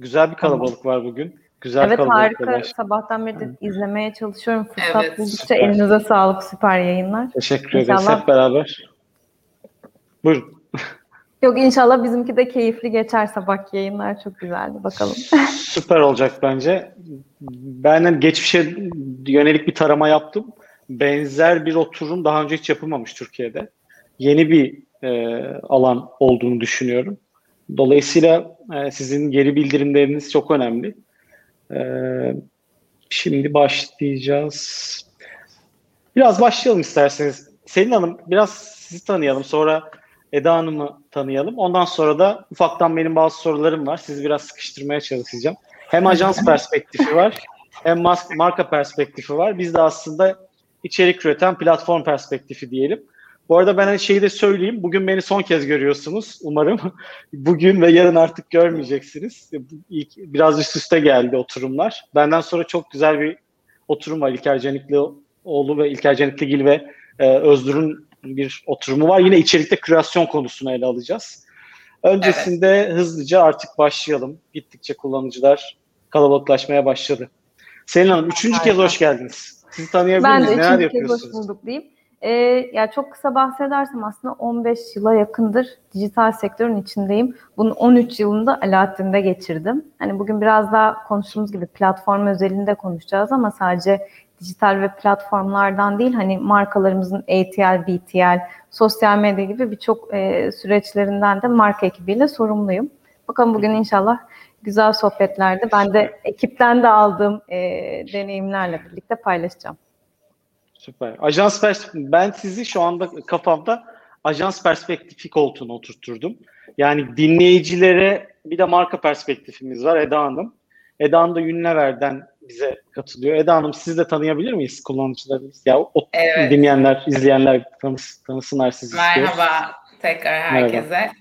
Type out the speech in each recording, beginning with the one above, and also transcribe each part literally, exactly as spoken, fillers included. Güzel bir kalabalık var bugün. Güzel evet, harika. Var. Sabahtan beri de izlemeye çalışıyorum. Fırsat evet, buldukça süper. Elinize sağlık. Süper yayınlar. Teşekkür ederiz. İnşallah... Hep beraber. Buyurun. Yok, inşallah bizimki de keyifli geçer sabah yayınlar. Çok güzeldi. Bakalım. Süper olacak bence. Ben hem geçmişe yönelik bir tarama yaptım. Benzer bir oturum daha önce hiç yapılmamış Türkiye'de. Yeni bir e, alan olduğunu düşünüyorum. Dolayısıyla e, sizin geri bildirimleriniz çok önemli. E, şimdi başlayacağız. Biraz başlayalım isterseniz. Selin Hanım, biraz sizi tanıyalım. Sonra Eda Hanım'ı tanıyalım. Ondan sonra da ufaktan benim bazı sorularım var. Sizi biraz sıkıştırmaya çalışacağım. Hem ajans perspektifi var, hem marka perspektifi var. Biz de aslında içerik üreten platform perspektifi diyelim. Bu arada ben şeyi de söyleyeyim. Bugün beni son kez görüyorsunuz umarım. Bugün ve yarın artık görmeyeceksiniz. İlk, biraz üst üste geldi oturumlar. Benden sonra çok güzel bir oturum var. İlker Caniklioğlu ve İlker Canikligil ve e, Özdür'ün bir oturumu var. Yine içerikte kreasyon konusunu ele alacağız. Öncesinde evet. Hızlıca artık başlayalım. Gittikçe kullanıcılar kalabalıklaşmaya başladı. Selin Hanım, üçüncü Aynen. kez hoş geldiniz. Sizi tanıyabilir miyiz? Ben de üçüncü kez hoş bulduk diyeyim. Ee, yani çok kısa bahsedersem aslında on beş yıla yakındır dijital sektörün içindeyim. Bunun on üç yılında Alaaddin'de geçirdim. Hani bugün biraz daha konuştuğumuz gibi platform özelinde konuşacağız ama sadece dijital ve platformlardan değil, hani markalarımızın A T L, B T L, sosyal medya gibi birçok e, süreçlerinden de marka ekibiyle sorumluyum. Bakalım bugün inşallah güzel sohbetlerde ben de ekipten de aldığım e, deneyimlerle birlikte paylaşacağım. Süper. Ajans pers- ben sizi şu anda kafamda ajans perspektifi koltuğuna oturtturdum. Yani dinleyicilere bir de marka perspektifimiz var Eda Hanım. Eda Hanım da Unilever'den bize katılıyor. Eda Hanım, sizi de tanıyabilir miyiz kullanıcılarımız? Ya o, evet. Dinleyenler, izleyenler tanıs- tanısınlar sizi. Merhaba istiyoruz. Tekrar herkese. Merhaba.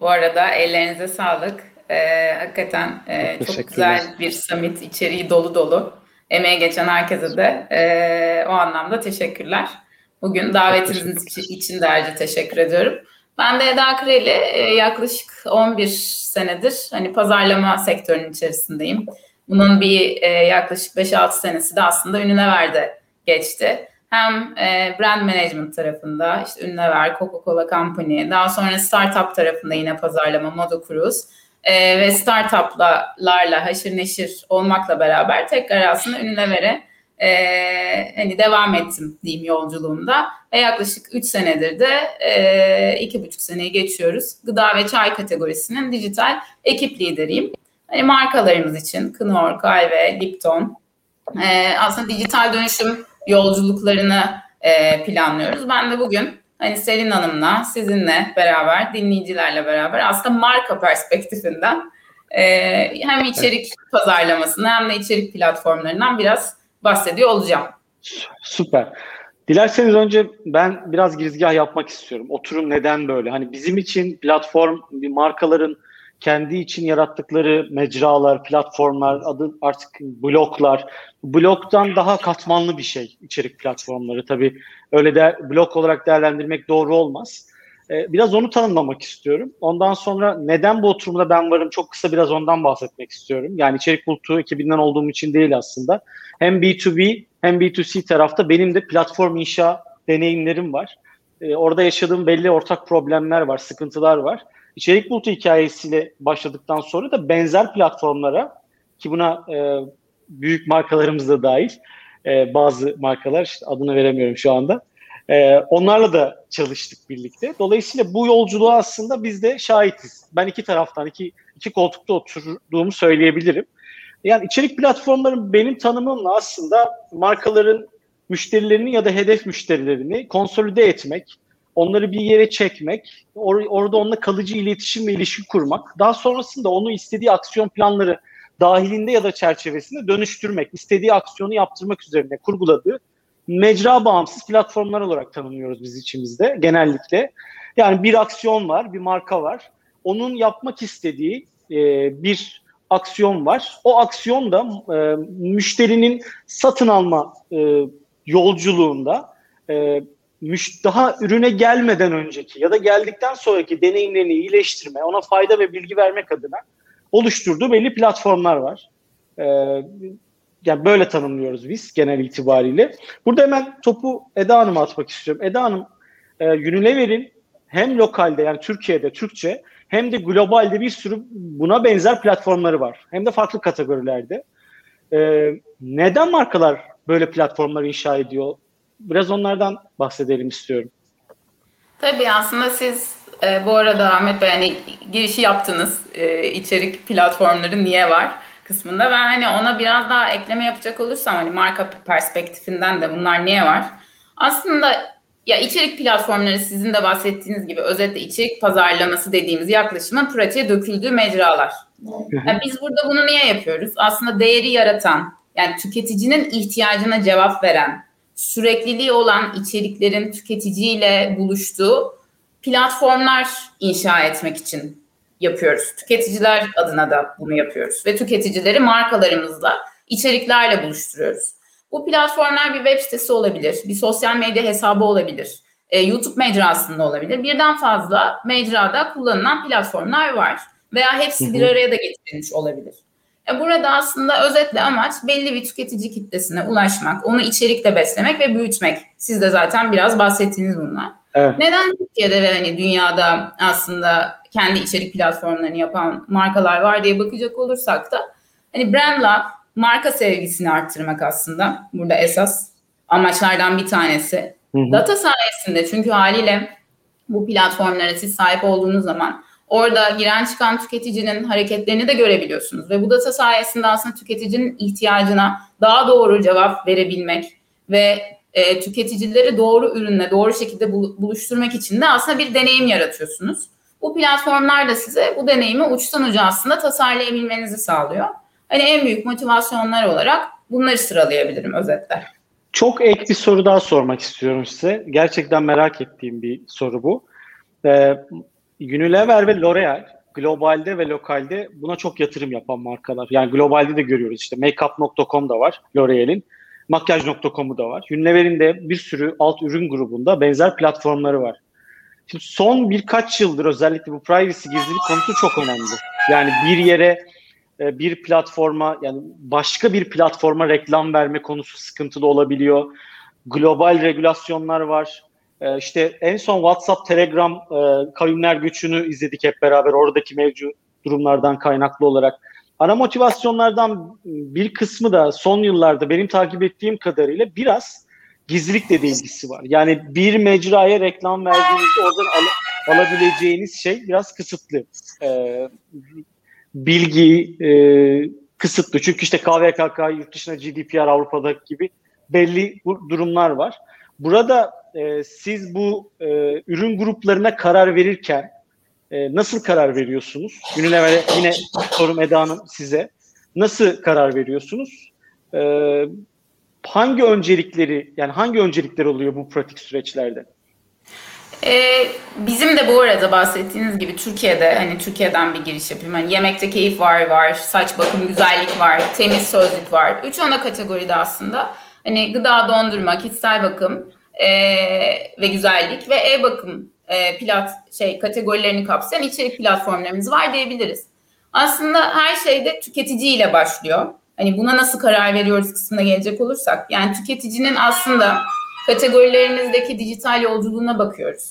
Bu arada ellerinize sağlık. Ee, hakikaten e, çok, çok güzel bir summit içeriği dolu dolu. Emeğe geçen herkese de e, o anlamda teşekkürler. Bugün davetiniz için de ayrıca teşekkür ediyorum. Ben de Eda Kirali, e, yaklaşık on bir senedir hani pazarlama sektörünün içerisindeyim. Bunun bir e, yaklaşık beş altı senesi de aslında Unilever'de geçti. Hem e, brand management tarafında, işte Unilever, Coca-Cola Company, daha sonra startup tarafında yine pazarlama, Modo Cruise. Ee, ve startuplarla haşır neşir olmakla beraber tekrar aslında Unilever'e e, hani devam ettim diyeyim yolculuğumda. Ve yaklaşık üç senedir de e, iki buçuk seneyi geçiyoruz. Gıda ve çay kategorisinin dijital ekip lideriyim. Hani markalarımız için Knorr, Kayve, Lipton e, aslında dijital dönüşüm yolculuklarını e, planlıyoruz. Ben de bugün hani Selin Hanım'la, sizinle beraber, dinleyicilerle beraber aslında marka perspektifinden e, hem içerik pazarlamasından hem de içerik platformlarından biraz bahsediyor olacağım. Süper. Dilerseniz önce ben biraz girizgah yapmak istiyorum. Oturum neden böyle? Hani bizim için platform, markaların kendi için yarattıkları mecralar, platformlar, adı artık bloklar. Bloktan daha katmanlı bir şey içerik platformları. Tabii öyle de blok olarak değerlendirmek doğru olmaz. Ee, biraz onu tanımlamak istiyorum. Ondan sonra neden bu oturumda ben varım çok kısa biraz ondan bahsetmek istiyorum. Yani içerik bulutu ekibinden olduğum için değil aslında. Hem B iki B hem B iki C tarafta benim de platform inşa deneyimlerim var. Ee, orada yaşadığım belli ortak problemler var, sıkıntılar var. İçerik bulutu hikayesiyle başladıktan sonra da benzer platformlara ki buna e, büyük markalarımız da dahil e, bazı markalar işte adını veremiyorum şu anda e, onlarla da çalıştık birlikte. Dolayısıyla bu yolculuğa aslında biz de şahitiz. Ben iki taraftan iki, iki koltukta oturduğumu söyleyebilirim. Yani içerik platformların benim tanımımla aslında markaların müşterilerini ya da hedef müşterilerini konsolide etmek, onları bir yere çekmek, or- orada onunla kalıcı iletişim ve ilişki kurmak, daha sonrasında onu istediği aksiyon planları dahilinde ya da çerçevesinde dönüştürmek, istediği aksiyonu yaptırmak üzerine kurguladığı mecra bağımsız platformlar olarak tanımlıyoruz biz içimizde genellikle. Yani bir aksiyon var, bir marka var, onun yapmak istediği e, bir aksiyon var. O aksiyon da e, müşterinin satın alma e, yolculuğunda, e, daha ürüne gelmeden önceki ya da geldikten sonraki deneyimlerini iyileştirme, ona fayda ve bilgi vermek adına oluşturduğu belli platformlar var. Ee, yani böyle tanımlıyoruz biz genel itibariyle. Burada hemen topu Eda Hanım'a atmak istiyorum. Eda Hanım, e, Unilever'in hem lokalde, yani Türkiye'de Türkçe, hem de globalde bir sürü buna benzer platformları var. Hem de farklı kategorilerde. Ee, neden markalar böyle platformları inşa ediyor? Biraz onlardan bahsedelim istiyorum. Tabii aslında siz e, bu arada Ahmet Bey hani girişi yaptınız. E, içerik platformları niye var kısmında. Ben hani ona biraz daha ekleme yapacak olursam hani marka perspektifinden de bunlar niye var? Aslında ya içerik platformları sizin de bahsettiğiniz gibi özetle içerik pazarlaması dediğimiz yaklaşımın pratiğe döküldüğü mecralar. Yani biz burada bunu niye yapıyoruz? Aslında değeri yaratan, yani tüketicinin ihtiyacına cevap veren, sürekliliği olan içeriklerin tüketiciyle buluştuğu platformlar inşa etmek için yapıyoruz. Tüketiciler adına da bunu yapıyoruz ve tüketicileri markalarımızla, içeriklerle buluşturuyoruz. Bu platformlar bir web sitesi olabilir, bir sosyal medya hesabı olabilir, e, YouTube mecrasında olabilir. Birden fazla mecrada kullanılan platformlar var veya hepsi bir araya da getirilmiş olabilir. E, burada aslında özetle amaç belli bir tüketici kitlesine ulaşmak, onu içerikle beslemek ve büyütmek. Siz de zaten biraz bahsettiğiniz bunlar. Evet. Neden Türkiye'de ve hani dünyada aslında kendi içerik platformlarını yapan markalar var diye bakacak olursak da hani Brand Lab, marka sevgisini arttırmak aslında burada esas amaçlardan bir tanesi. Hı hı. Data sayesinde, çünkü haliyle bu platformlara siz sahip olduğunuz zaman orada giren çıkan tüketicinin hareketlerini de görebiliyorsunuz. Ve bu data sayesinde aslında tüketicinin ihtiyacına daha doğru cevap verebilmek ve e, tüketicileri doğru ürünle doğru şekilde buluşturmak için de aslında bir deneyim yaratıyorsunuz. Bu platformlar da size bu deneyimi uçtan uca aslında tasarlayabilmenizi sağlıyor. Hani en büyük motivasyonlar olarak bunları sıralayabilirim özetle. Çok ek bir soru daha sormak istiyorum size. Gerçekten merak ettiğim bir soru bu. Ee, Unilever ve L'Oreal globalde ve lokalde buna çok yatırım yapan markalar. Yani globalde de görüyoruz, işte makeup nokta com da var L'Oreal'in. makyaj nokta com'u da var. Unilever'in de bir sürü alt ürün grubunda benzer platformları var. Şimdi son birkaç yıldır özellikle bu privacy, gizlilik konusu çok önemli. Yani bir yere, bir platforma, yani başka bir platforma reklam verme konusu sıkıntılı olabiliyor. Global regülasyonlar var. Ee, işte en son WhatsApp, Telegram e, kavimler göçünü izledik hep beraber, oradaki mevcut durumlardan kaynaklı olarak. Ana motivasyonlardan bir kısmı da son yıllarda benim takip ettiğim kadarıyla biraz gizlilikle de ilgisi var. Yani bir mecraya reklam verdiğinizde oradan al- alabileceğiniz şey biraz kısıtlı. Ee, bilgi e, kısıtlı. Çünkü işte K V K K, yurt dışına G D P R Avrupa'daki gibi belli durumlar var. Burada e, siz bu e, ürün gruplarına karar verirken e, nasıl karar veriyorsunuz? Unilever'e yine sorum Eda Hanım size. Nasıl karar veriyorsunuz? E, hangi öncelikleri, yani hangi öncelikler oluyor bu pratik süreçlerde? Ee, bizim de bu arada bahsettiğiniz gibi Türkiye'de, hani Türkiye'den bir giriş yapayım. Hani yemekte keyif var, var, saç bakım güzellik var, temiz sözlük var. Üç ana kategoride aslında hani gıda, dondurma, kişisel bakım e, ve güzellik ve e-bakım e, plat şey kategorilerini kapsayan içerik platformlarımız var diyebiliriz. Aslında her şeyde tüketiciyle başlıyor. Hani buna nasıl karar veriyoruz kısmına gelecek olursak, yani tüketicinin aslında kategorilerinizdeki dijital yolculuğuna bakıyoruz.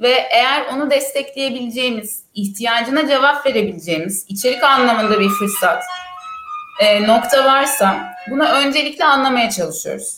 Ve eğer onu destekleyebileceğimiz, ihtiyacına cevap verebileceğimiz, içerik anlamında bir fırsat e, nokta varsa buna öncelikle anlamaya çalışıyoruz.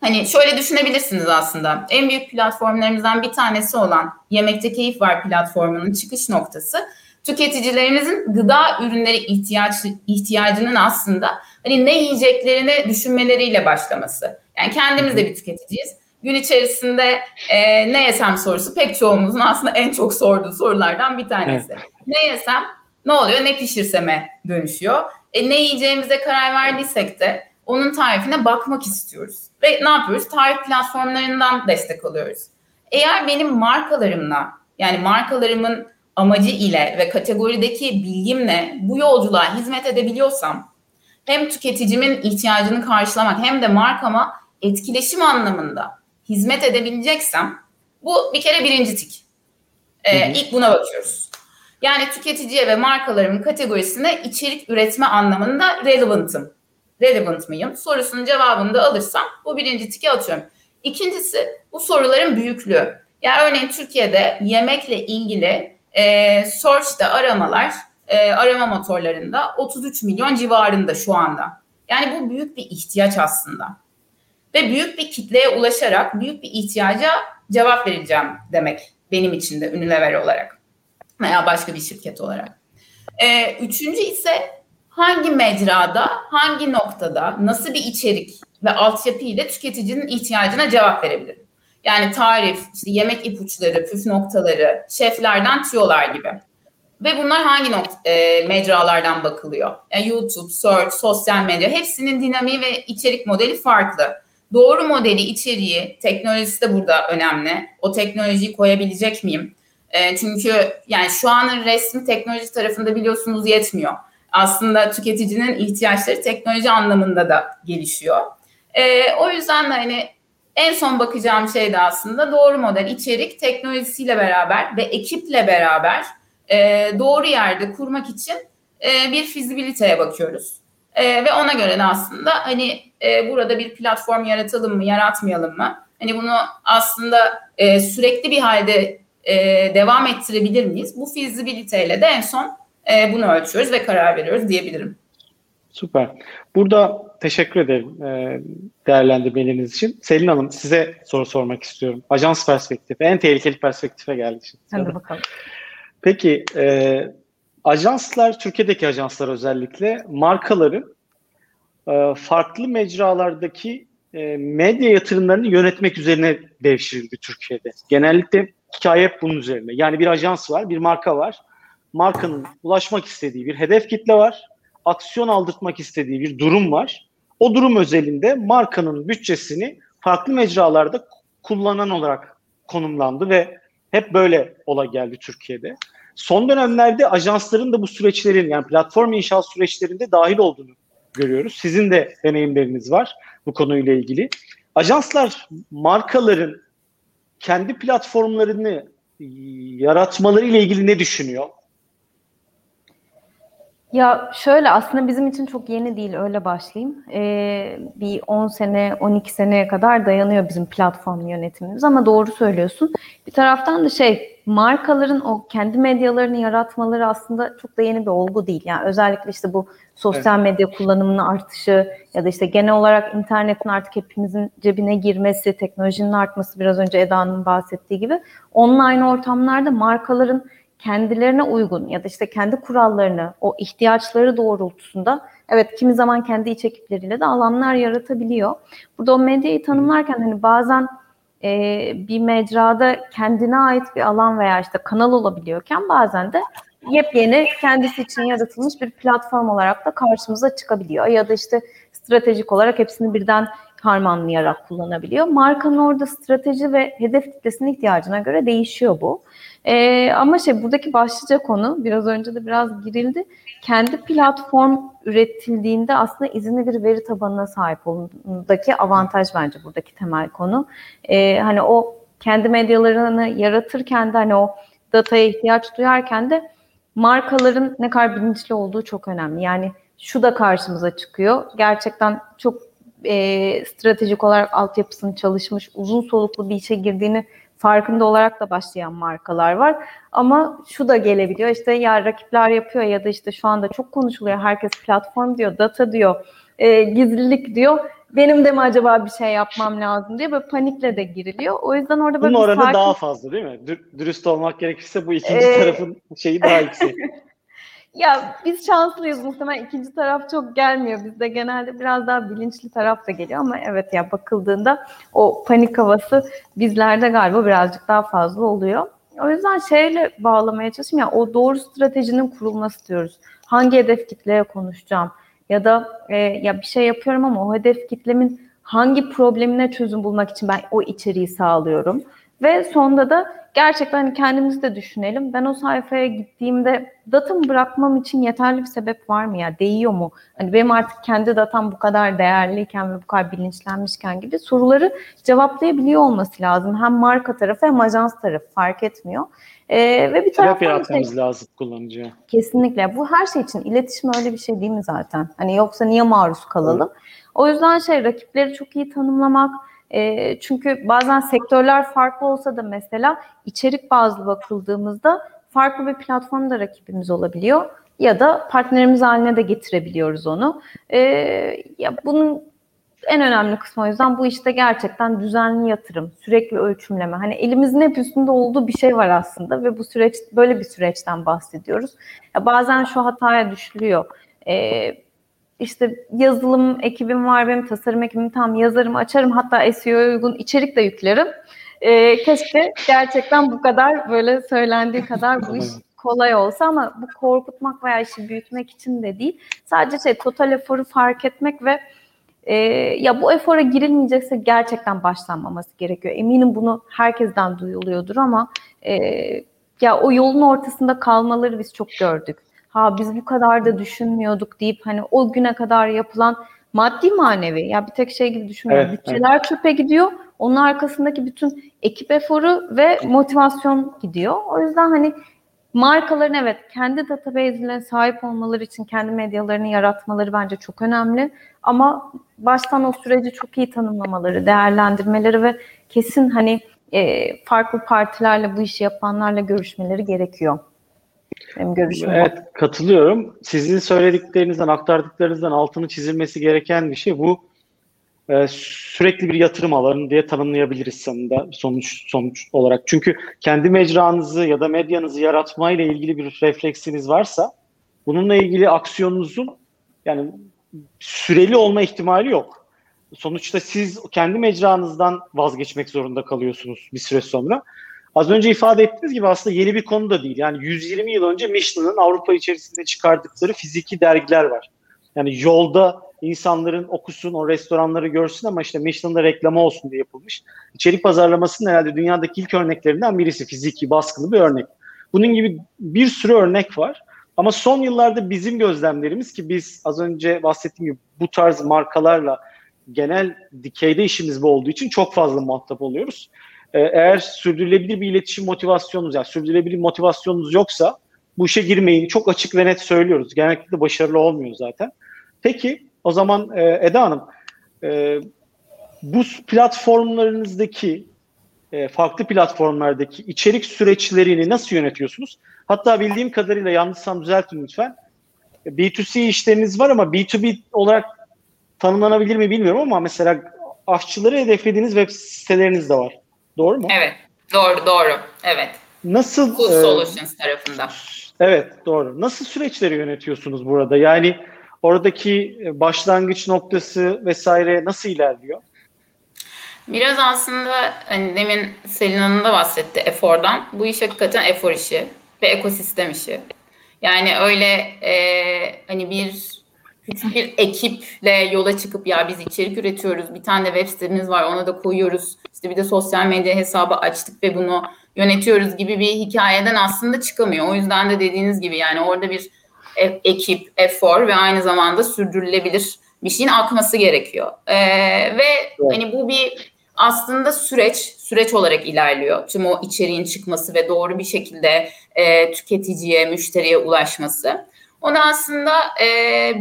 Hani şöyle düşünebilirsiniz aslında. En büyük platformlarımızdan bir tanesi olan Yemekte Keyif Var platformunun çıkış noktası, tüketicilerimizin gıda ürünleri ihtiyaç, ihtiyacının aslında hani ne yiyeceklerini düşünmeleriyle başlaması. Yani kendimiz de bir tüketiciyiz. Gün içerisinde e, ne yesem sorusu pek çoğumuzun aslında en çok sorduğu sorulardan bir tanesi. Evet. Ne yesem, ne oluyor, ne pişirseme dönüşüyor. E, ne yiyeceğimize karar verdiysek de onun tarifine bakmak istiyoruz. Ve ne yapıyoruz? Tarif platformlarından destek alıyoruz. Eğer benim markalarımla, yani markalarımın amacı ile ve kategorideki bilgimle bu yolculuğa hizmet edebiliyorsam, hem tüketicimin ihtiyacını karşılamak hem de markama etkileşim anlamında hizmet edebileceksem bu bir kere birinci tik. Ee, ilk buna bakıyoruz. Yani tüketiciye ve markalarımın kategorisine içerik üretme anlamında relevant'ım. Relevant mıyım? Sorusunun cevabını da alırsam bu birinci tike atıyorum. İkincisi bu soruların büyüklüğü. Yani örneğin Türkiye'de yemekle ilgili e, search'te aramalar, e, arama motorlarında otuz üç milyon civarında şu anda. Yani bu büyük bir ihtiyaç aslında. Ve büyük bir kitleye ulaşarak büyük bir ihtiyaca cevap vereceğim demek benim için de Unilever olarak veya başka bir şirket olarak. E, üçüncü ise hangi mecrada, hangi noktada, nasıl bir içerik ve altyapı ile tüketicinin ihtiyacına cevap verebilirim? Yani tarif, işte yemek ipuçları, püf noktaları, şeflerden tüyolar gibi. Ve bunlar hangi nokt- e, mecralardan bakılıyor? Yani YouTube, search, sosyal medya hepsinin dinamiği ve içerik modeli farklı. Doğru modeli, içeriği, teknolojisi de burada önemli. O teknolojiyi koyabilecek miyim? E, çünkü yani şu anın resmi teknoloji tarafında biliyorsunuz yetmiyor. Aslında tüketicinin ihtiyaçları teknoloji anlamında da gelişiyor. E, o yüzden de hani en son bakacağım şey de aslında doğru model, içerik, teknolojisiyle beraber ve ekiple beraber e, doğru yerde kurmak için e, bir fizibiliteye bakıyoruz. E, ve ona göre de aslında hani e, burada bir platform yaratalım mı, yaratmayalım mı? Hani bunu aslında e, sürekli bir halde e, devam ettirebilir miyiz? Bu fizibiliteyle de en son e, bunu ölçüyoruz ve karar veriyoruz diyebilirim. Süper. Burada teşekkür ederim değerlendirmeleriniz için. Selin Hanım, size soru sormak istiyorum. Ajans perspektifi, en tehlikeli perspektife geldi şimdi. Hadi bakalım. Peki, e, ajanslar, Türkiye'deki ajanslar özellikle markaları e, farklı mecralardaki e, medya yatırımlarını yönetmek üzerine devşirildi Türkiye'de. Genellikle hikaye hep bunun üzerine. Yani bir ajans var, bir marka var. Markanın ulaşmak istediği bir hedef kitle var. Aksiyon aldırtmak istediği bir durum var. O durum özelinde markanın bütçesini farklı mecralarda kullanan olarak konumlandı ve hep böyle ola geldi Türkiye'de. Son dönemlerde ajansların da bu süreçlerin, yani platform inşa süreçlerinde dahil olduğunu görüyoruz. Sizin de deneyimleriniz var bu konuyla ilgili. Ajanslar markaların kendi platformlarını yaratmaları ile ilgili ne düşünüyor? Ya şöyle, aslında bizim için çok yeni değil, öyle başlayayım. Ee, bir on sene, on iki seneye kadar dayanıyor bizim platform yönetimimiz, ama doğru söylüyorsun. Bir taraftan da şey, markaların o kendi medyalarını yaratmaları aslında çok da yeni bir olgu değil. Yani özellikle işte bu sosyal medya kullanımının artışı ya da işte genel olarak internetin artık hepimizin cebine girmesi, teknolojinin artması, biraz önce Eda'nın bahsettiği gibi online ortamlarda markaların kendilerine uygun ya da işte kendi kurallarını, o ihtiyaçları doğrultusunda evet kimi zaman kendi iç ekipleriyle de alanlar yaratabiliyor. Burada o medyayı tanımlarken hani bazen e, bir mecrada kendine ait bir alan veya işte kanal olabiliyorken bazen de yepyeni kendisi için yaratılmış bir platform olarak da karşımıza çıkabiliyor. Ya da işte stratejik olarak hepsini birden harmanlayarak kullanabiliyor. Markanın orada strateji ve hedef kitlesinin ihtiyacına göre değişiyor bu. Ee, ama şey, buradaki başlıca konu, biraz önce de biraz girildi. Kendi platform üretildiğinde aslında izinli bir veri tabanına sahip olundaki avantaj bence buradaki temel konu. Ee, hani o kendi medyalarını yaratırken de hani o dataya ihtiyaç duyarken de markaların ne kadar bilinçli olduğu çok önemli. Yani şu da karşımıza çıkıyor. Gerçekten çok e, stratejik olarak altyapısını çalışmış, uzun soluklu bir işe girdiğini farkında olarak da başlayan markalar var. Ama şu da gelebiliyor, işte ya rakipler yapıyor ya da işte şu anda çok konuşuluyor, herkes platform diyor, data diyor, e, gizlilik diyor. Benim de mi acaba bir şey yapmam lazım diye böyle panikle de giriliyor. O yüzden orada böyle bunun oranı farklı... daha fazla değil mi? Dür- dürüst olmak gerekirse bu ikinci ee... tarafın şeyi daha yüksek. Ya biz şanslıyız, muhtemelen ikinci taraf çok gelmiyor. Bizde genelde biraz daha bilinçli taraf da geliyor ama evet ya bakıldığında o panik havası bizlerde galiba birazcık daha fazla oluyor. O yüzden şeyle bağlamaya çalışayım, ya o doğru stratejinin kurulması diyoruz. Hangi hedef kitleye konuşacağım ya da e, ya bir şey yapıyorum ama o hedef kitlemin hangi problemine çözüm bulmak için ben o içeriği sağlıyorum. Ve sonda da gerçekten kendimizi de düşünelim. Ben o sayfaya gittiğimde datamı bırakmam için yeterli bir sebep var mı ya? Değiyor mu? Hani benim artık kendi datam bu kadar değerliyken ve bu kadar bilinçlenmişken gibi soruları cevaplayabiliyor olması lazım. Hem marka tarafı hem ajans tarafı fark etmiyor. Ee, ve bir taraftan yaratmamız lazım kullanıcıya. Kesinlikle. Bu her şey için iletişim öyle bir şey değil mi zaten? Hani yoksa niye maruz kalalım? Evet. O yüzden şey rakipleri çok iyi tanımlamak. E, çünkü bazen sektörler farklı olsa da mesela içerik bazlı bakıldığımızda farklı bir platformda rakibimiz olabiliyor ya da partnerimiz haline de getirebiliyoruz onu. E, ya bunun en önemli kısmı o yüzden bu işte gerçekten düzenli yatırım, sürekli ölçümleme. Hani elimizin hep üstünde olduğu bir şey var aslında ve bu süreç böyle bir süreçten bahsediyoruz. Ya bazen şu hataya düşülüyor. E, İşte yazılım ekibim var, benim tasarım ekibim tam yazarım, açarım. Hatta S E O'ya uygun içerik de yüklerim. Ee, keşke gerçekten bu kadar böyle söylendiği kadar bu iş kolay olsa ama bu korkutmak veya işi büyütmek için de değil. Sadece şey total eforu fark etmek ve e, ya bu efora girilmeyecekse gerçekten başlanmaması gerekiyor. Eminim bunu herkesten duyuluyordur ama e, ya o yolun ortasında kalmaları biz çok gördük. Ha biz bu kadar da düşünmüyorduk deyip hani o güne kadar yapılan maddi manevi. Ya bir tek şey gibi düşünmüyorum. Evet, bütçeler evet. Çöpe gidiyor. Onun arkasındaki bütün ekip eforu ve motivasyon gidiyor. O yüzden hani markaların evet kendi database'lerine sahip olmaları için kendi medyalarını yaratmaları bence çok önemli. Ama baştan o süreci çok iyi tanımlamaları, değerlendirmeleri ve kesin hani e, farklı partilerle bu işi yapanlarla görüşmeleri gerekiyor. Benim görüşüm evet, var. Katılıyorum. Sizin söylediklerinizden, aktardıklarınızdan altını çizilmesi gereken bir şey bu. E, sürekli bir yatırım alanı diye tanımlayabiliriz sonunda sonuç sonuç olarak. Çünkü kendi mecranızı ya da medyanızı yaratmayla ilgili bir refleksiniz varsa bununla ilgili aksiyonunuzun yani süreli olma ihtimali yok. Sonuçta siz kendi mecranızdan vazgeçmek zorunda kalıyorsunuz bir süre sonra. Az önce ifade ettiğiniz gibi aslında yeni bir konu da değil. Yani yüz yirmi yıl önce Michelin'in Avrupa içerisinde çıkardıkları fiziki dergiler var. Yani yolda insanların okusun, o restoranları görsün ama işte Michelin'de reklama olsun diye yapılmış. İçerik pazarlamasının herhalde dünyadaki ilk örneklerinden birisi. Fiziki, baskılı bir örnek. Bunun gibi bir sürü örnek var. Ama son yıllarda bizim gözlemlerimiz ki biz az önce bahsettiğim gibi bu tarz markalarla genel dikeyde işimiz bu olduğu için çok fazla muhatap oluyoruz. Eğer sürdürülebilir bir iletişim motivasyonunuz, yani sürdürülebilir motivasyonunuz yoksa bu işe girmeyin. Çok açık ve net söylüyoruz. Genellikle başarılı olmuyor zaten. Peki o zaman Eda Hanım, bu platformlarınızdaki, farklı platformlardaki içerik süreçlerini nasıl yönetiyorsunuz? Hatta bildiğim kadarıyla yanlışsam düzeltin lütfen. B iki C işleriniz var ama B iki B olarak tanımlanabilir mi bilmiyorum ama mesela aşçıları hedeflediğiniz web siteleriniz de var. Doğru mu? Evet. Doğru, doğru. Evet. Nasıl Food e, Solutions tarafında. Evet, doğru. Nasıl süreçleri yönetiyorsunuz burada? Yani oradaki başlangıç noktası vesaire nasıl ilerliyor? Biraz aslında hani demin Selin Hanım da bahsetti efordan. Bu iş hakikaten efor işi ve ekosistem işi. Yani öyle e, hani bir küçük bir ekiple yola çıkıp ya biz içerik üretiyoruz, bir tane web sitemiz var ona da koyuyoruz, işte bir de sosyal medya hesabı açtık ve bunu yönetiyoruz gibi bir hikayeden aslında çıkamıyor. O yüzden de dediğiniz gibi yani orada bir e- ekip, efor ve aynı zamanda sürdürülebilir bir şeyin akması gerekiyor. Ee, ve evet. Hani bu bir aslında süreç, süreç olarak ilerliyor. Tüm o içeriğin çıkması ve doğru bir şekilde e, tüketiciye, müşteriye ulaşması. Ona aslında e,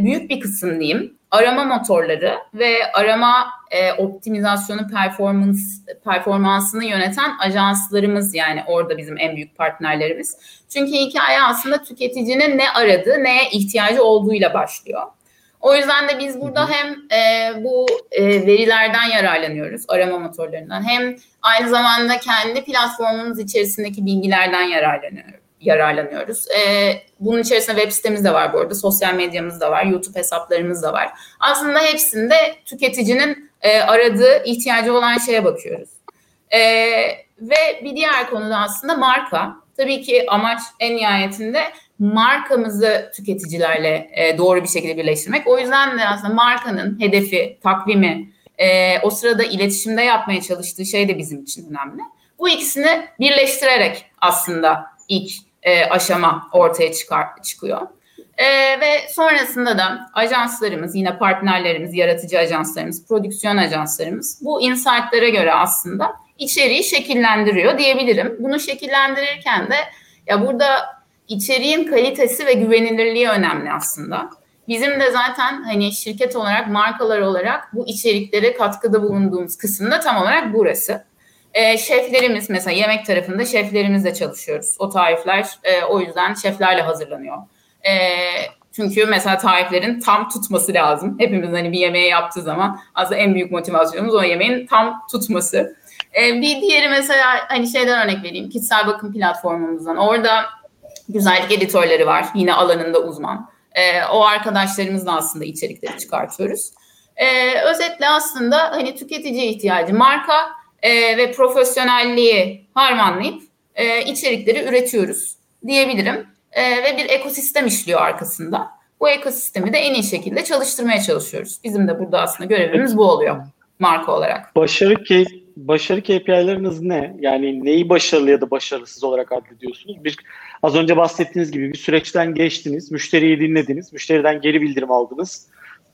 büyük bir kısım diyeyim. Arama motorları ve arama e, optimizasyonu performans performansını yöneten ajanslarımız yani orada bizim en büyük partnerlerimiz. Çünkü hikaye aslında tüketicinin ne aradığı, neye ihtiyacı olduğuyla başlıyor. O yüzden de biz burada hem e, bu e, verilerden yararlanıyoruz, arama motorlarından, hem aynı zamanda kendi platformumuz içerisindeki bilgilerden yararlanıyoruz. yararlanıyoruz. Ee, bunun içerisinde web sitemiz de var bu arada. Sosyal medyamız da var. YouTube hesaplarımız da var. Aslında hepsinde tüketicinin e, aradığı, ihtiyacı olan şeye bakıyoruz. E, ve bir diğer konu da aslında marka. Tabii ki amaç en nihayetinde markamızı tüketicilerle e, doğru bir şekilde birleştirmek. O yüzden de aslında markanın hedefi, takvimi, e, o sırada iletişimde yapmaya çalıştığı şey de bizim için önemli. Bu ikisini birleştirerek aslında ilk e, aşama ortaya çıkar, çıkıyor. E, ve sonrasında da ajanslarımız, yine partnerlerimiz, yaratıcı ajanslarımız, prodüksiyon ajanslarımız bu insight'lara göre aslında içeriği şekillendiriyor diyebilirim. Bunu şekillendirirken de ya burada içeriğin kalitesi ve güvenilirliği önemli aslında. Bizim de zaten hani şirket olarak, markalar olarak bu içeriklere katkıda bulunduğumuz kısımda tam olarak burası. E, şeflerimiz mesela yemek tarafında şeflerimizle çalışıyoruz. O tarifler e, o yüzden şeflerle hazırlanıyor. E, çünkü mesela tariflerin tam tutması lazım. Hepimiz hani bir yemeği yaptığı zaman aslında en büyük motivasyonumuz o yemeğin tam tutması. E, bir diğeri mesela hani şeyden örnek vereyim. Kişisel bakım platformumuzdan. Orada güzellik editörleri var. Yine alanında uzman. E, o arkadaşlarımızla aslında içerikleri çıkartıyoruz. E, özetle aslında hani tüketici ihtiyacı, marka e, ve profesyonelliği harmanlayıp e, içerikleri üretiyoruz diyebilirim. E, ve bir ekosistem işliyor arkasında. Bu ekosistemi de en iyi şekilde çalıştırmaya çalışıyoruz. Bizim de burada aslında görevimiz bu oluyor marka olarak. Başarı ki Başarı K P I'leriniz ne? Yani neyi başarılı ya da başarısız olarak adlediyorsunuz? Bir, az önce bahsettiğiniz gibi bir süreçten geçtiniz, müşteriyi dinlediniz, müşteriden geri bildirim aldınız.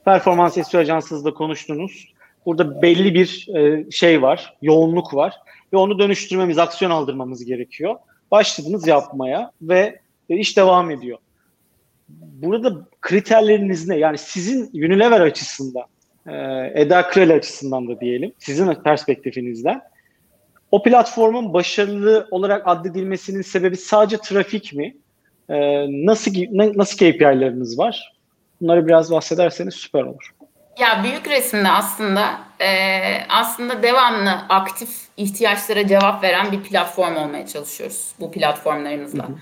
Performans S E O ajansınızla konuştunuz. Burada belli bir e, şey var, yoğunluk var ve onu dönüştürmemiz, aksiyon aldırmamız gerekiyor. Başladınız yapmaya ve e, iş devam ediyor. Burada kriterleriniz ne? Yani sizin Unilever açısından, Eda Kirali açısından da diyelim, sizin perspektifinizden o platformun başarılı olarak addedilmesinin sebebi sadece trafik mi? Nasıl nasıl K P I'leriniz var? Bunları biraz bahsederseniz süper olur. Ya büyük resimde aslında aslında devamlı aktif ihtiyaçlara cevap veren bir platform olmaya çalışıyoruz bu platformlarımızla. Hı hı.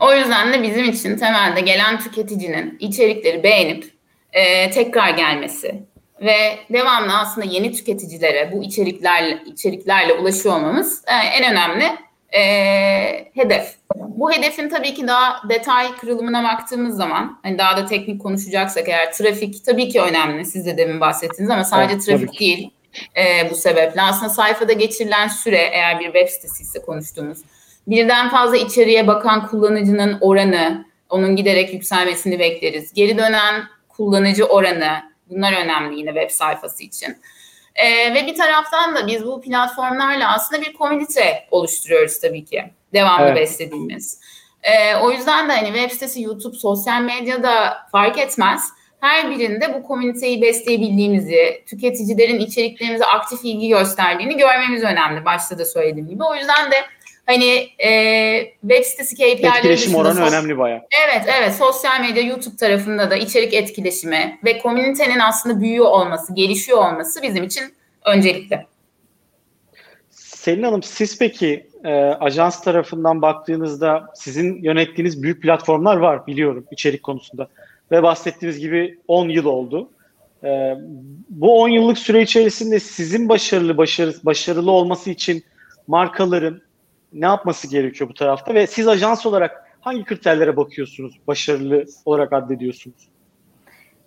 O yüzden de bizim için temelde gelen tüketicinin içerikleri beğenip tekrar gelmesi ve devamlı aslında yeni tüketicilere bu içeriklerle içeriklerle ulaşıyor olmamız en önemli e, hedef. Bu hedefin tabii ki daha detay kırılımına baktığımız zaman, hani daha da teknik konuşacaksak eğer, trafik tabii ki önemli. Siz de demin bahsettiniz ama sadece evet, trafik değil e, bu sebeple. Aslında sayfada geçirilen süre, eğer bir web sitesi ise konuştuğumuz, birden fazla içeriğe bakan kullanıcının oranı, onun giderek yükselmesini bekleriz. Geri dönen kullanıcı oranı, bunlar önemli yine web sayfası için. Ee, ve bir taraftan da biz bu platformlarla aslında bir komünite oluşturuyoruz tabii ki. Devamlı evet. beslediğimiz. Ee, o yüzden de hani web sitesi, YouTube, sosyal medyada fark etmez. Her birinde bu komüniteyi besleyebildiğimizi, tüketicilerin içeriklerimize aktif ilgi gösterdiğini görmemiz önemli. Başta da söylediğim gibi. O yüzden de hani e, web sitesi K P I'leri etkileşim oranı sos- önemli bayağı. Evet, evet. Sosyal medya, YouTube tarafında da içerik etkileşimi ve komünitenin aslında büyüyor olması, gelişiyor olması bizim için öncelikli. Selin Hanım, siz peki e, ajans tarafından baktığınızda sizin yönettiğiniz büyük platformlar var biliyorum içerik konusunda. Ve bahsettiğiniz gibi on yıl oldu. E, bu on yıllık süre içerisinde sizin başarılı başarı, başarılı olması için markaların ne yapması gerekiyor bu tarafta ve siz ajans olarak hangi kriterlere bakıyorsunuz, başarılı olarak addediyorsunuz?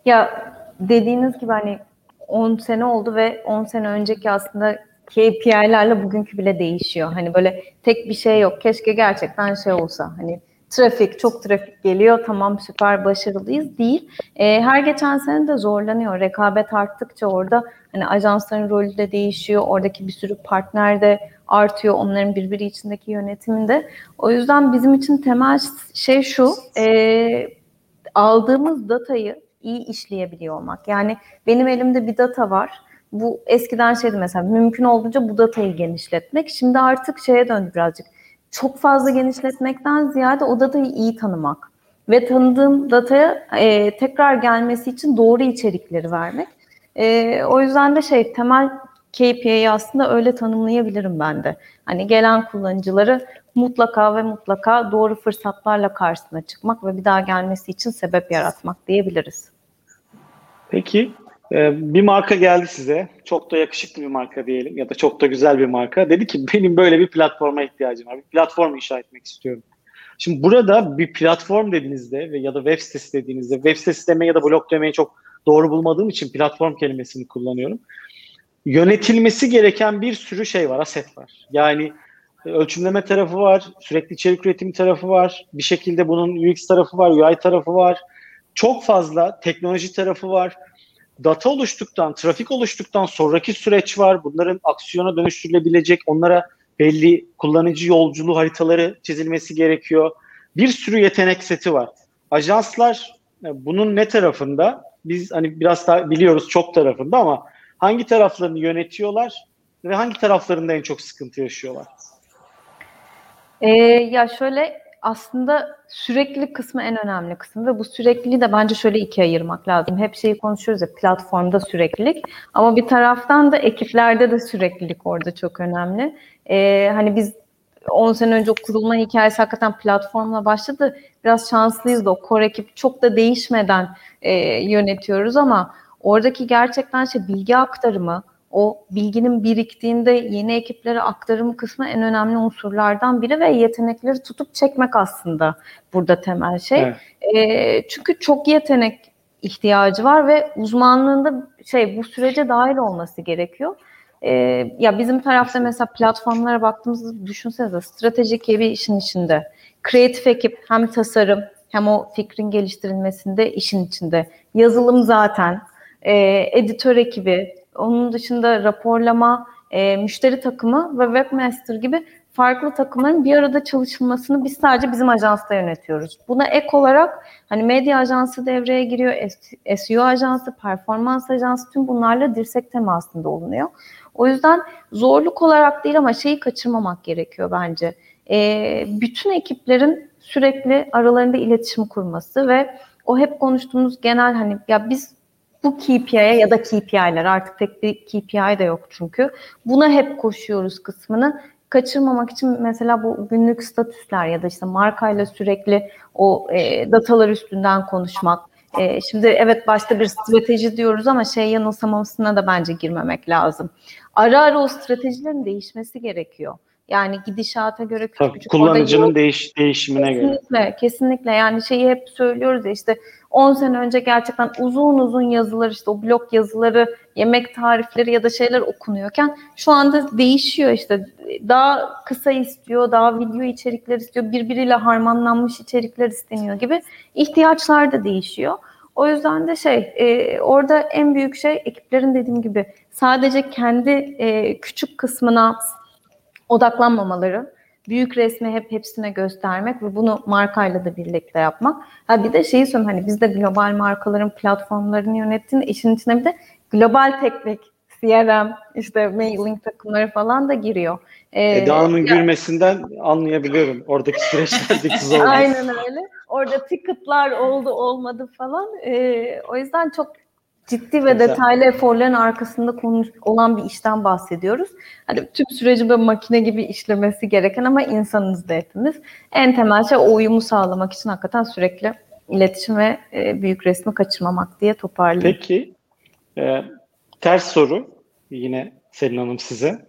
Ya dediğiniz gibi hani on sene oldu ve on sene önceki aslında K P I'lerle bugünkü bile değişiyor. Hani böyle tek bir şey yok. Keşke gerçekten şey olsa. Hani trafik, çok trafik geliyor. Tamam süper başarılıyız değil. E, her geçen sene de zorlanıyor. Rekabet arttıkça orada hani ajansların rolü de değişiyor. Oradaki bir sürü partner de artıyor, onların birbiri içindeki yönetiminde. O yüzden bizim için temel şey şu, e, aldığımız datayı iyi işleyebiliyor olmak. Yani benim elimde bir data var. Bu eskiden şeydi mesela, mümkün olduğunca bu datayı genişletmek. Şimdi artık şeye döndü birazcık. Çok fazla genişletmekten ziyade o datayı iyi tanımak. Ve tanıdığım dataya e, tekrar gelmesi için doğru içerikleri vermek. E, o yüzden de şey, temel K P I'yi aslında öyle tanımlayabilirim ben de. Hani gelen kullanıcıları mutlaka ve mutlaka doğru fırsatlarla karşısına çıkmak ve bir daha gelmesi için sebep yaratmak diyebiliriz. Peki bir marka geldi size. Çok da yakışıklı bir marka diyelim ya da çok da güzel bir marka. Dedi ki benim böyle bir platforma ihtiyacım var. Bir platform inşa etmek istiyorum. Şimdi burada bir platform dediğinizde ya da web sitesi dediğinizde, web sitesi demeyi ya da blog demeyi çok doğru bulmadığım için platform kelimesini kullanıyorum. Yönetilmesi gereken bir sürü şey var, aset var. Yani ölçümleme tarafı var, sürekli içerik üretimi tarafı var, bir şekilde bunun U X tarafı var, U I tarafı var. Çok fazla teknoloji tarafı var. Data oluştuktan, trafik oluştuktan sonraki süreç var. Bunların aksiyona dönüştürülebilecek, onlara belli kullanıcı yolculuğu haritaları çizilmesi gerekiyor. Bir sürü yetenek seti var. Ajanslar bunun ne tarafında? Biz hani biraz daha biliyoruz çok tarafında ama hangi taraflarını yönetiyorlar ve hangi taraflarında en çok sıkıntı yaşıyorlar? Ee, ya şöyle aslında sürekli kısmı en önemli kısmı ve bu sürekliliği de bence şöyle ikiye ayırmak lazım. Hep şeyi konuşuyoruz ya, platformda süreklilik ama bir taraftan da ekiplerde de süreklilik orada çok önemli. Ee, hani biz on sene önce kurulma hikayesi hakikaten platformla başladı. Biraz şanslıyız da o core ekip çok da değişmeden e, yönetiyoruz ama oradaki gerçekten şey bilgi aktarımı, o bilginin biriktiğinde yeni ekiplere aktarım kısmı en önemli unsurlardan biri ve yetenekleri tutup çekmek aslında burada temel şey. Evet. E, çünkü çok yetenek ihtiyacı var ve uzmanlığında şey bu sürece dahil olması gerekiyor. E, ya bizim tarafta mesela platformlara baktığımızda düşünsenize stratejik bir işin içinde. Kreatif ekip hem tasarım hem o fikrin geliştirilmesinde işin içinde. Yazılım zaten, e, editör ekibi, onun dışında raporlama, e, müşteri takımı ve webmaster gibi farklı takımların bir arada çalışılmasını biz sadece bizim ajansta yönetiyoruz. Buna ek olarak hani medya ajansı devreye giriyor, S E O ajansı, performans ajansı tüm bunlarla dirsek temasında olunuyor. O yüzden zorluk olarak değil ama şeyi kaçırmamak gerekiyor bence. E, bütün ekiplerin sürekli aralarında iletişim kurması ve o hep konuştuğumuz genel hani ya biz bu K P I'ye ya da K P I'ler artık tek bir K P I de yok çünkü. Buna hep koşuyoruz kısmını kaçırmamak için mesela bu günlük statüsler ya da işte markayla sürekli o e, datalar üstünden konuşmak. E, şimdi evet başta bir strateji diyoruz ama şey yanılsamasına da bence girmemek lazım. Ara ara o stratejilerin değişmesi gerekiyor. Yani gidişata göre küçük Tabii, küçük. Kullanıcının değiş, değişimine kesinlikle, göre. Kesinlikle, kesinlikle. Yani şeyi hep söylüyoruz ya işte on sene önce gerçekten uzun uzun yazılar işte o blog yazıları, yemek tarifleri ya da şeyler okunuyorken şu anda değişiyor işte. Daha kısa istiyor, daha video içerikler istiyor, birbiriyle harmanlanmış içerikler isteniyor gibi ihtiyaçlar da değişiyor. O yüzden de şey e, orada en büyük şey ekiplerin dediğim gibi sadece kendi e, küçük kısmına odaklanmamaları, büyük resmi hep hepsine göstermek ve bunu markayla da birlikte yapmak. Ha bir de şeyi söyleyeyim hani biz de global markaların platformlarını yönettiğinde işin içine bir de global teknik, C R M, işte mailing takımları falan da giriyor. Ee, Eda Hanım'ın yani, gülmesinden anlayabiliyorum oradaki süreçlerdeki zorluk. Aynen öyle. Orada ticketlar oldu olmadı falan. Ee, o yüzden çok ciddi ve detaylı eforların arkasında konu olan bir işten bahsediyoruz. Hani tüm süreci böyle makine gibi işlemesi gereken ama insanız da hepimiz. En temel şey o uyumu sağlamak için hakikaten sürekli iletişim ve büyük resmi kaçırmamak diye toparlayayım. Peki, e, ters soru yine Selin Hanım size.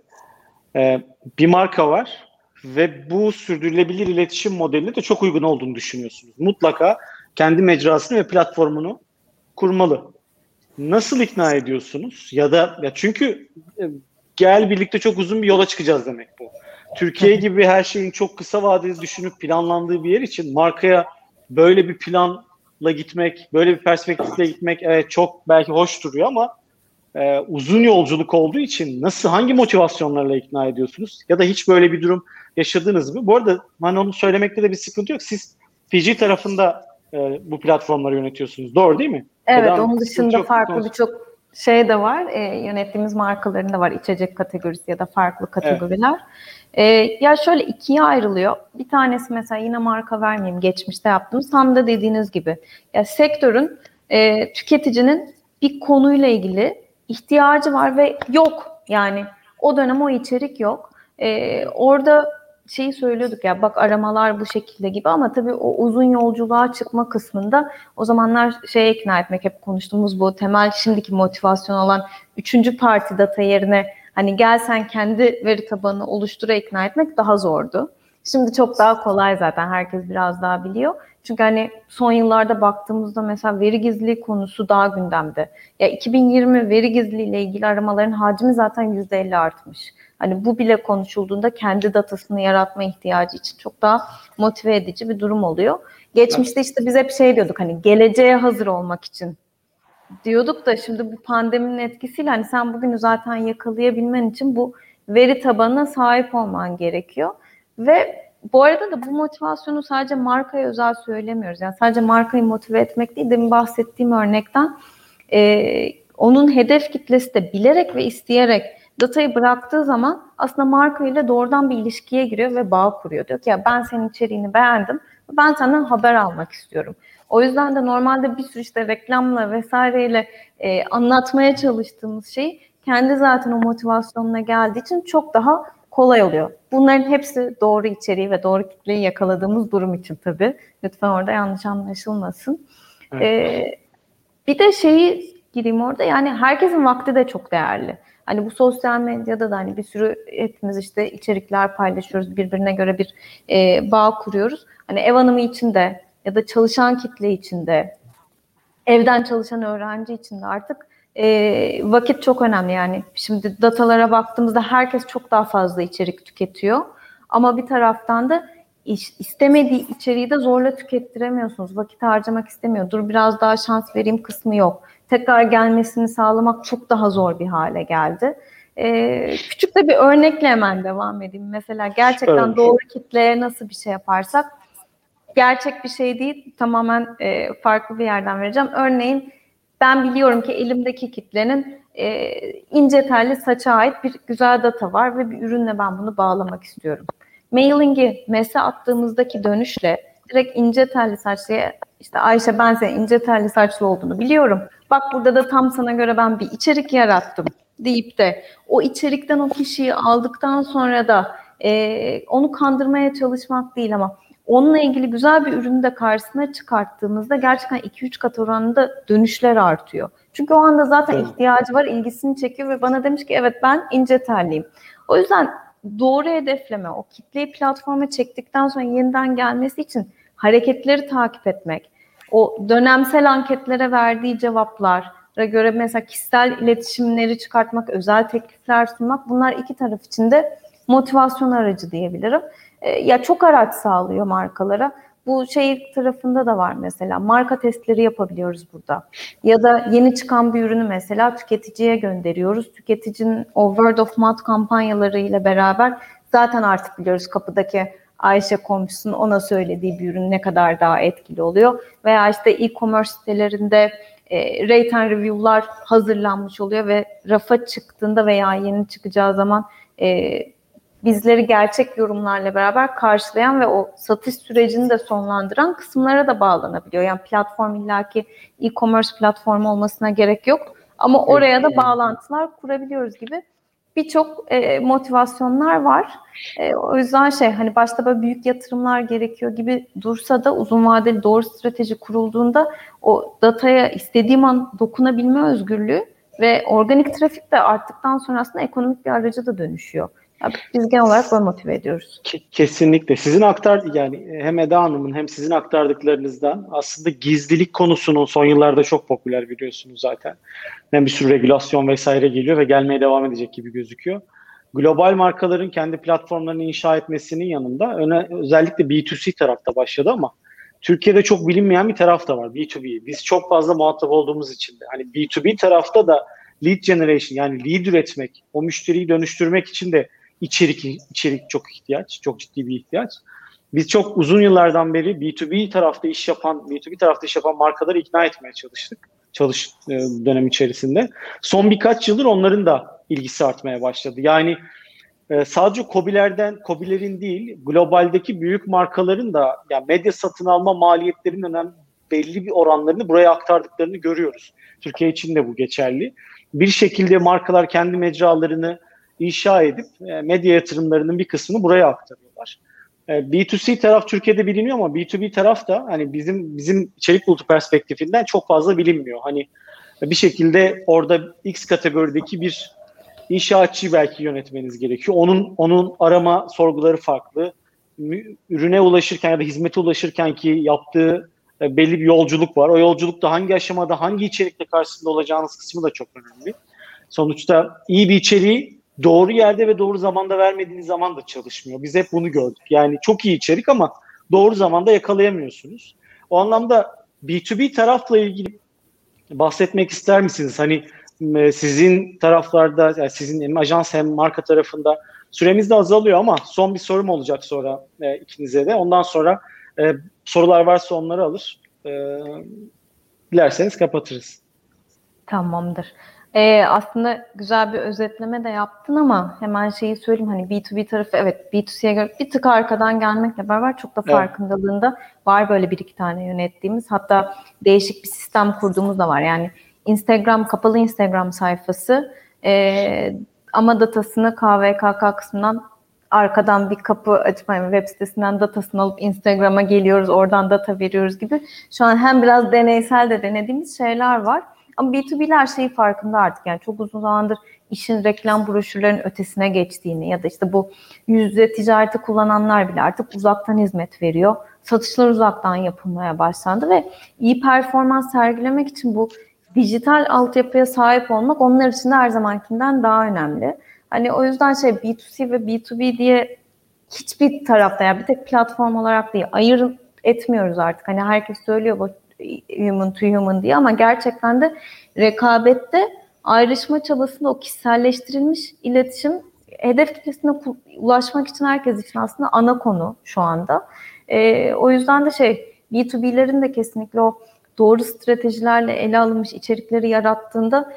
E, bir marka var ve bu sürdürülebilir iletişim modeline de çok uygun olduğunu düşünüyorsunuz. Mutlaka kendi mecrasını ve platformunu kurmalı. Nasıl ikna ediyorsunuz? Ya da ya çünkü e, gel birlikte çok uzun bir yola çıkacağız demek bu. Türkiye gibi her şeyin çok kısa vadeli düşünüp planlandığı bir yer için markaya böyle bir planla gitmek, böyle bir perspektifle gitmek evet çok belki hoş duruyor ama e, uzun yolculuk olduğu için nasıl hangi motivasyonlarla ikna ediyorsunuz? Ya da hiç böyle bir durum yaşadınız mı? Bu arada hani onu söylemekte de bir sıkıntı yok. Siz Fiji tarafında e, bu platformları yönetiyorsunuz. Doğru değil mi? Evet, Eda, onun dışında çok, farklı birçok şey de var. E, yönettiğimiz markaların da var. İçecek kategorisi ya da farklı kategoriler. Evet. E, ya şöyle ikiye ayrılıyor. Bir tanesi mesela yine marka vermeyeyim. Geçmişte yaptığımız tam da dediğiniz gibi. Ya sektörün, e, tüketicinin bir konuyla ilgili ihtiyacı var ve yok. Yani o dönem o içerik yok. E, orada şeyi söylüyorduk ya bak aramalar bu şekilde gibi ama tabii o uzun yolculuğa çıkma kısmında o zamanlar şeye ikna etmek hep konuştuğumuz bu temel şimdiki motivasyon olan üçüncü parti data yerine hani gel sen kendi veri tabanını oluştura ikna etmek daha zordu. Şimdi çok daha kolay zaten herkes biraz daha biliyor. Çünkü hani son yıllarda baktığımızda mesela veri gizliliği konusu daha gündemde. Ya iki bin yirmi veri gizliliği ile ilgili aramaların hacmi zaten yüzde elli artmış. hani bu bile konuşulduğunda kendi datasını yaratma ihtiyacı için çok daha motive edici bir durum oluyor. Geçmişte işte biz hep şey diyorduk, hani geleceğe hazır olmak için diyorduk da şimdi bu pandeminin etkisiyle hani sen bugünü zaten yakalayabilmen için bu veri tabanına sahip olman gerekiyor. Ve bu arada da bu motivasyonu sadece markaya özel söylemiyoruz. Yani sadece markayı motive etmek değil, demin bahsettiğim örnekten e, onun hedef kitlesi de bilerek ve isteyerek datayı bıraktığı zaman aslında markayla doğrudan bir ilişkiye giriyor ve bağ kuruyor. Diyor ki ya ben senin içeriğini beğendim, ben senden haber almak istiyorum. O yüzden de normalde bir sürü işte reklamla vesaireyle e, anlatmaya çalıştığımız şeyi kendi zaten o motivasyonuna geldiği için çok daha kolay oluyor. Bunların hepsi doğru içeriği ve doğru kitleyi yakaladığımız durum için tabii. Lütfen orada yanlış anlaşılmasın. Evet. Ee, bir de şeyi gireyim orada, yani herkesin vakti de çok değerli. Hani bu sosyal medyada da hani bir sürü hepimiz işte içerikler paylaşıyoruz, birbirine göre bir e, bağ kuruyoruz. Hani ev hanımı için de ya da çalışan kitle için de, evden çalışan öğrenci için de artık E, vakit çok önemli. Yani şimdi datalara baktığımızda herkes çok daha fazla içerik tüketiyor. Ama bir taraftan da iş, istemediği içeriği de zorla tükettiremiyorsunuz. Vakit harcamak istemiyor. Dur biraz daha şans vereyim kısmı yok. Tekrar gelmesini sağlamak çok daha zor bir hale geldi. E, küçük de bir örnekle hemen devam edeyim. Mesela gerçekten evet, doğru kitleye nasıl bir şey yaparsak, gerçek bir şey değil, tamamen e, farklı bir yerden vereceğim. Örneğin ben biliyorum ki elimdeki kitlenin e, ince telli saça ait bir güzel data var ve bir ürünle ben bunu bağlamak istiyorum. Mailing'i mesaj attığımızdaki dönüşle direkt ince telli saçlıya, işte Ayşe ben senin ince telli saçlı olduğunu biliyorum, bak burada da tam sana göre ben bir içerik yarattım deyip de o içerikten o kişiyi aldıktan sonra da e, onu kandırmaya çalışmak değil ama onunla ilgili güzel bir ürünü de karşısına çıkarttığımızda gerçekten iki üç kat oranında dönüşler artıyor. Çünkü o anda zaten ihtiyacı var, ilgisini çekiyor ve bana demiş ki evet ben ince terliyim. O yüzden doğru hedefleme, o kitleyi platforma çektikten sonra yeniden gelmesi için hareketleri takip etmek, o dönemsel anketlere verdiği cevaplara göre mesela kişisel iletişimleri çıkartmak, özel teklifler sunmak, bunlar iki taraf için de motivasyon aracı diyebilirim. Ya çok araç sağlıyor markalara. Bu şey tarafında da var mesela. Marka testleri yapabiliyoruz burada. Ya da yeni çıkan bir ürünü mesela tüketiciye gönderiyoruz. Tüketicinin o word of mouth kampanyalarıyla beraber zaten artık biliyoruz kapıdaki Ayşe komşusunun ona söylediği bir ürün ne kadar daha etkili oluyor. Veya işte e-commerce sitelerinde e, rate and review'lar hazırlanmış oluyor ve rafa çıktığında veya yeni çıkacağı zaman E, bizleri gerçek yorumlarla beraber karşılayan ve o satış sürecini de sonlandıran kısımlara da bağlanabiliyor. Yani platform illaki e-commerce platformu olmasına gerek yok. Ama oraya da bağlantılar kurabiliyoruz gibi birçok e, motivasyonlar var. E, o yüzden şey hani başta böyle büyük yatırımlar gerekiyor gibi dursa da uzun vadeli doğru strateji kurulduğunda o dataya istediğim an dokunabilme özgürlüğü ve organik trafik de arttıktan sonra aslında ekonomik bir araca da dönüşüyor. Biz genel olarak böyle motive ediyoruz. Kesinlikle. Sizin aktardık yani hem Eda Hanım'ın hem sizin aktardıklarınızdan aslında gizlilik konusunun son yıllarda çok popüler, biliyorsunuz zaten. Yani bir sürü regülasyon vesaire geliyor ve gelmeye devam edecek gibi gözüküyor. Global markaların kendi platformlarını inşa etmesinin yanında öne, özellikle B iki C tarafta başladı ama Türkiye'de çok bilinmeyen bir taraf da var, B iki B. Biz çok fazla muhatap olduğumuz için de hani B iki B tarafta da lead generation, yani lead üretmek, o müşteriyi dönüştürmek için de İçerik, içerik çok ihtiyaç, çok ciddi bir ihtiyaç. Biz çok uzun yıllardan beri B iki B tarafta iş yapan, B iki B tarafta iş yapan markaları ikna etmeye çalıştık, çalış dönem içerisinde. Son birkaç yıldır onların da ilgisi artmaya başladı. Yani sadece KOBİ'lerden, KOBİ'lerin değil, globaldeki büyük markaların da yani medya satın alma maliyetlerinin önemli belli bir oranlarını buraya aktardıklarını görüyoruz. Türkiye için de bu geçerli. Bir şekilde markalar kendi mecralarını inşa edip medya yatırımlarının bir kısmını buraya aktarıyorlar. B iki C taraf Türkiye'de biliniyor ama B iki B taraf da hani bizim bizim içerik bulutu perspektifinden çok fazla bilinmiyor. Hani bir şekilde orada X kategorideki bir inşaatçıyı belki yönetmeniz gerekiyor. Onun onun arama sorguları farklı. Ürüne ulaşırken ya da hizmete ulaşırken ki yaptığı belli bir yolculuk var. O yolculukta hangi aşamada, hangi içerikle karşısında olacağınız kısmı da çok önemli. Sonuçta iyi bir içeriği doğru yerde ve doğru zamanda vermediğiniz zaman da çalışmıyor. Biz hep bunu gördük. Yani çok iyi içerik ama doğru zamanda yakalayamıyorsunuz. O anlamda B iki B tarafla ilgili bahsetmek ister misiniz? Hani sizin taraflarda, yani sizin hem ajans hem marka tarafında süremiz de azalıyor ama son bir sorum olacak sonra e, ikinize de. Ondan sonra e, sorular varsa onları alır. E, dilerseniz kapatırız. Tamamdır. Ee, aslında güzel bir özetleme de yaptın ama hemen şeyi söyleyeyim, hani B iki B tarafı evet B iki C'ye göre bir tık arkadan gelmekle beraber çok da farkındalığında evet. Var böyle bir iki tane yönettiğimiz, hatta değişik bir sistem kurduğumuz da var. Yani Instagram, kapalı Instagram sayfası e, ama datasını K V K K kısmından arkadan bir kapı açmayayım, web sitesinden datasını alıp Instagram'a geliyoruz, oradan data veriyoruz gibi. Şu an hem biraz deneysel de denediğimiz şeyler var. Ama B iki B'ler şeyi farkında artık, yani çok uzun zamandır işin reklam broşürlerinin ötesine geçtiğini ya da işte bu yüz yüze ticareti kullananlar bile artık uzaktan hizmet veriyor. Satışlar uzaktan yapılmaya başlandı ve iyi performans sergilemek için bu dijital altyapıya sahip olmak onlar için de her zamankinden daha önemli. Hani o yüzden şey B iki C ve B iki B diye hiçbir tarafta, yani bir tek platform olarak değil, ayırt etmiyoruz artık. Hani herkes söylüyor bu human to human diye ama gerçekten de rekabette ayrışma çabasında o kişiselleştirilmiş iletişim, hedef kitlesine ulaşmak için herkes için aslında ana konu şu anda. Ee, o yüzden de şey B iki B'lerin de kesinlikle o doğru stratejilerle ele alınmış içerikleri yarattığında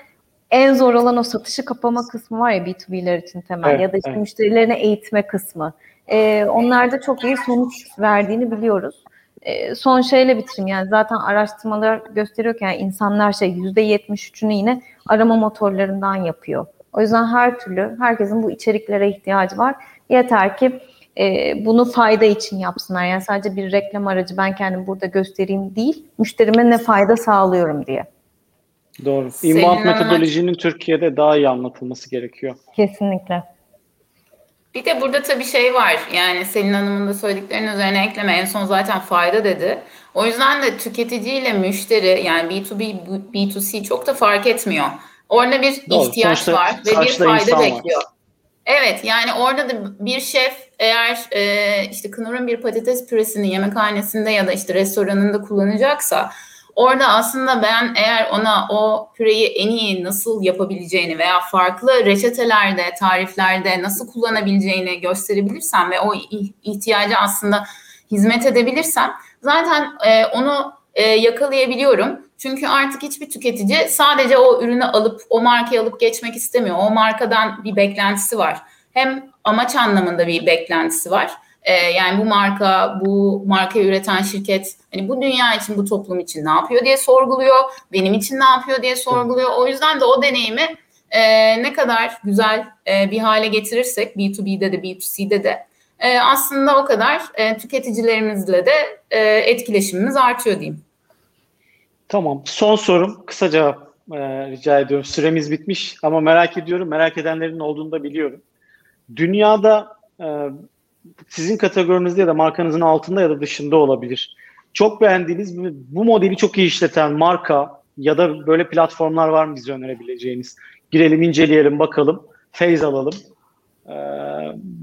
en zor olan o satışı kapama kısmı var ya B iki B'ler için temel, evet, ya da işte evet. Müşterilerine eğitme kısmı. Ee, onlar da çok iyi sonuç verdiğini biliyoruz. Ee, son şeyle bitireyim, yani zaten araştırmalar gösteriyor ki yani insanlar şey yüzde yetmiş üçünü yine arama motorlarından yapıyor. O yüzden her türlü herkesin bu içeriklere ihtiyacı var. Yeter ki e, bunu fayda için yapsınlar. Yani sadece bir reklam aracı ben kendim burada göstereyim değil, müşterime ne fayda sağlıyorum diye. Doğru. İnbound metodolojinin Türkiye'de daha iyi anlatılması gerekiyor. Kesinlikle. Bir de burada tabii şey var, yani Selin Hanım'ın da söylediklerinin üzerine ekleme, en son zaten fayda dedi. O yüzden de tüketiciyle müşteri, yani B iki B, B iki C çok da fark etmiyor. Orada bir doğru, ihtiyaç sonuçta, var ve bir fayda bekliyor. Var. Evet, yani orada da bir şef eğer e, işte Knorr'un bir patates püresini yemekhanesinde ya da işte restoranında kullanacaksa, orada aslında ben eğer ona o püreyi en iyi nasıl yapabileceğini veya farklı reçetelerde, tariflerde nasıl kullanabileceğini gösterebilirsem ve o ihtiyacı aslında hizmet edebilirsem zaten e, onu e, yakalayabiliyorum. Çünkü artık hiçbir tüketici sadece o ürünü alıp o markayı alıp geçmek istemiyor. O markadan bir beklentisi var. Hem amaç anlamında bir beklentisi var. Yani bu marka, bu markayı üreten şirket hani bu dünya için, bu toplum için ne yapıyor diye sorguluyor. Benim için ne yapıyor diye sorguluyor. O yüzden de o deneyimi e, ne kadar güzel e, bir hale getirirsek B iki B'de de B iki C'de de e, aslında o kadar e, tüketicilerimizle de e, etkileşimimiz artıyor diyeyim. Tamam. Son sorum. Kısa cevap e, rica ediyorum. Süremiz bitmiş ama merak ediyorum. Merak edenlerin olduğunu da biliyorum. Dünyada e, sizin kategorinizde ya da markanızın altında ya da dışında olabilir. Çok beğendiğiniz, bu modeli çok iyi işleten marka ya da böyle platformlar var mı bize önerebileceğiniz? Girelim, inceleyelim, bakalım, feyz alalım. Ee,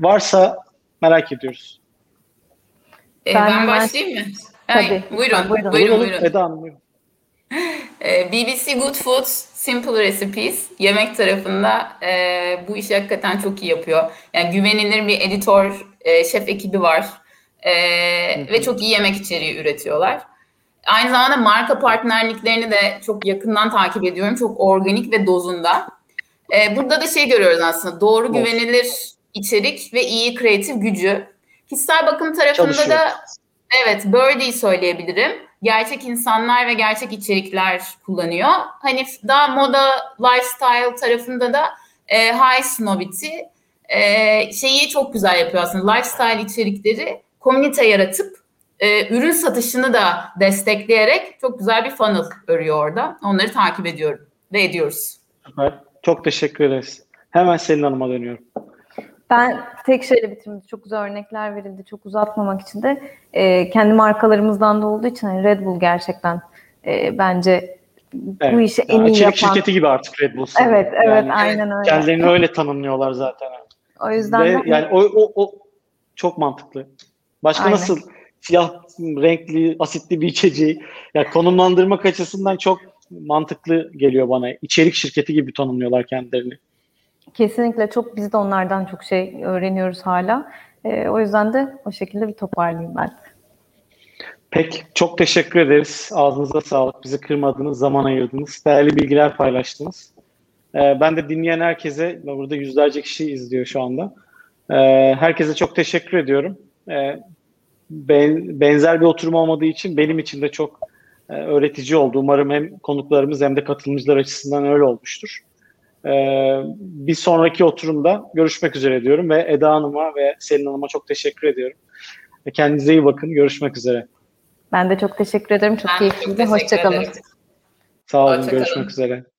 varsa merak ediyoruz. Ben, ben başlayayım mı? Tabii. Ay, buyurun, ben, buyurun, buyurun, buyurun. Eda Hanım, buyurun. B B C Good Food, Simple Recipes yemek tarafında e, bu işi hakikaten çok iyi yapıyor. Yani güvenilir bir editör, e, şef ekibi var e, ve çok iyi yemek içeriği üretiyorlar. Aynı zamanda marka partnerliklerini de çok yakından takip ediyorum. Çok organik ve dozunda. E, burada da şey görüyoruz aslında, doğru güvenilir içerik ve iyi kreatif gücü. Kişisel bakım tarafında çalışıyor. Da evet, Birdie söyleyebilirim. Gerçek insanlar ve gerçek içerikler kullanıyor. Hani daha moda, lifestyle tarafında da e, High Snobity e, şeyi çok güzel yapıyor aslında. Lifestyle içerikleri komünite yaratıp e, ürün satışını da destekleyerek çok güzel bir funnel örüyor orada. Onları takip ediyorum ve ediyoruz. Evet, çok teşekkür ederiz. Hemen Selin Hanım'a dönüyorum. Ben tek şeyle bitirdim. Çok güzel örnekler verildi. Çok uzatmamak için de e, kendi markalarımızdan da olduğu için yani Red Bull gerçekten e, bence evet, bu işi en yani iyi yapan. İçerik şirketi gibi artık Red Bull. Evet, yani evet, aynen öyle. Kendilerini öyle tanımlıyorlar zaten. O yüzden ve de... yani o, o, o çok mantıklı. Başka aynen. Nasıl siyah, renkli, asitli bir içeceği yani konumlandırmak açısından çok mantıklı geliyor bana. İçerik şirketi gibi tanımlıyorlar kendilerini. Kesinlikle çok, biz de onlardan çok şey öğreniyoruz hala. E, o yüzden de o şekilde bir toparlayayım ben. Peki, çok teşekkür ederiz. Ağzınıza sağlık. Bizi kırmadınız, zaman ayırdınız. Değerli bilgiler paylaştınız. E, ben de dinleyen herkese, burada yüzlerce kişi izliyor şu anda. E, herkese çok teşekkür ediyorum. E, ben, benzer bir oturum olmadığı için benim için de çok e, öğretici oldu. Umarım hem konuklarımız hem de katılımcılar açısından öyle olmuştur. Ee, bir sonraki oturumda görüşmek üzere diyorum ve Eda Hanım'a ve Selin Hanım'a çok teşekkür ediyorum. Kendinize iyi bakın. Görüşmek üzere. Ben de çok teşekkür ederim. Çok keyifliydi. Hoşça kalın. Sağ olun. Hoşça kalın. Görüşmek üzere.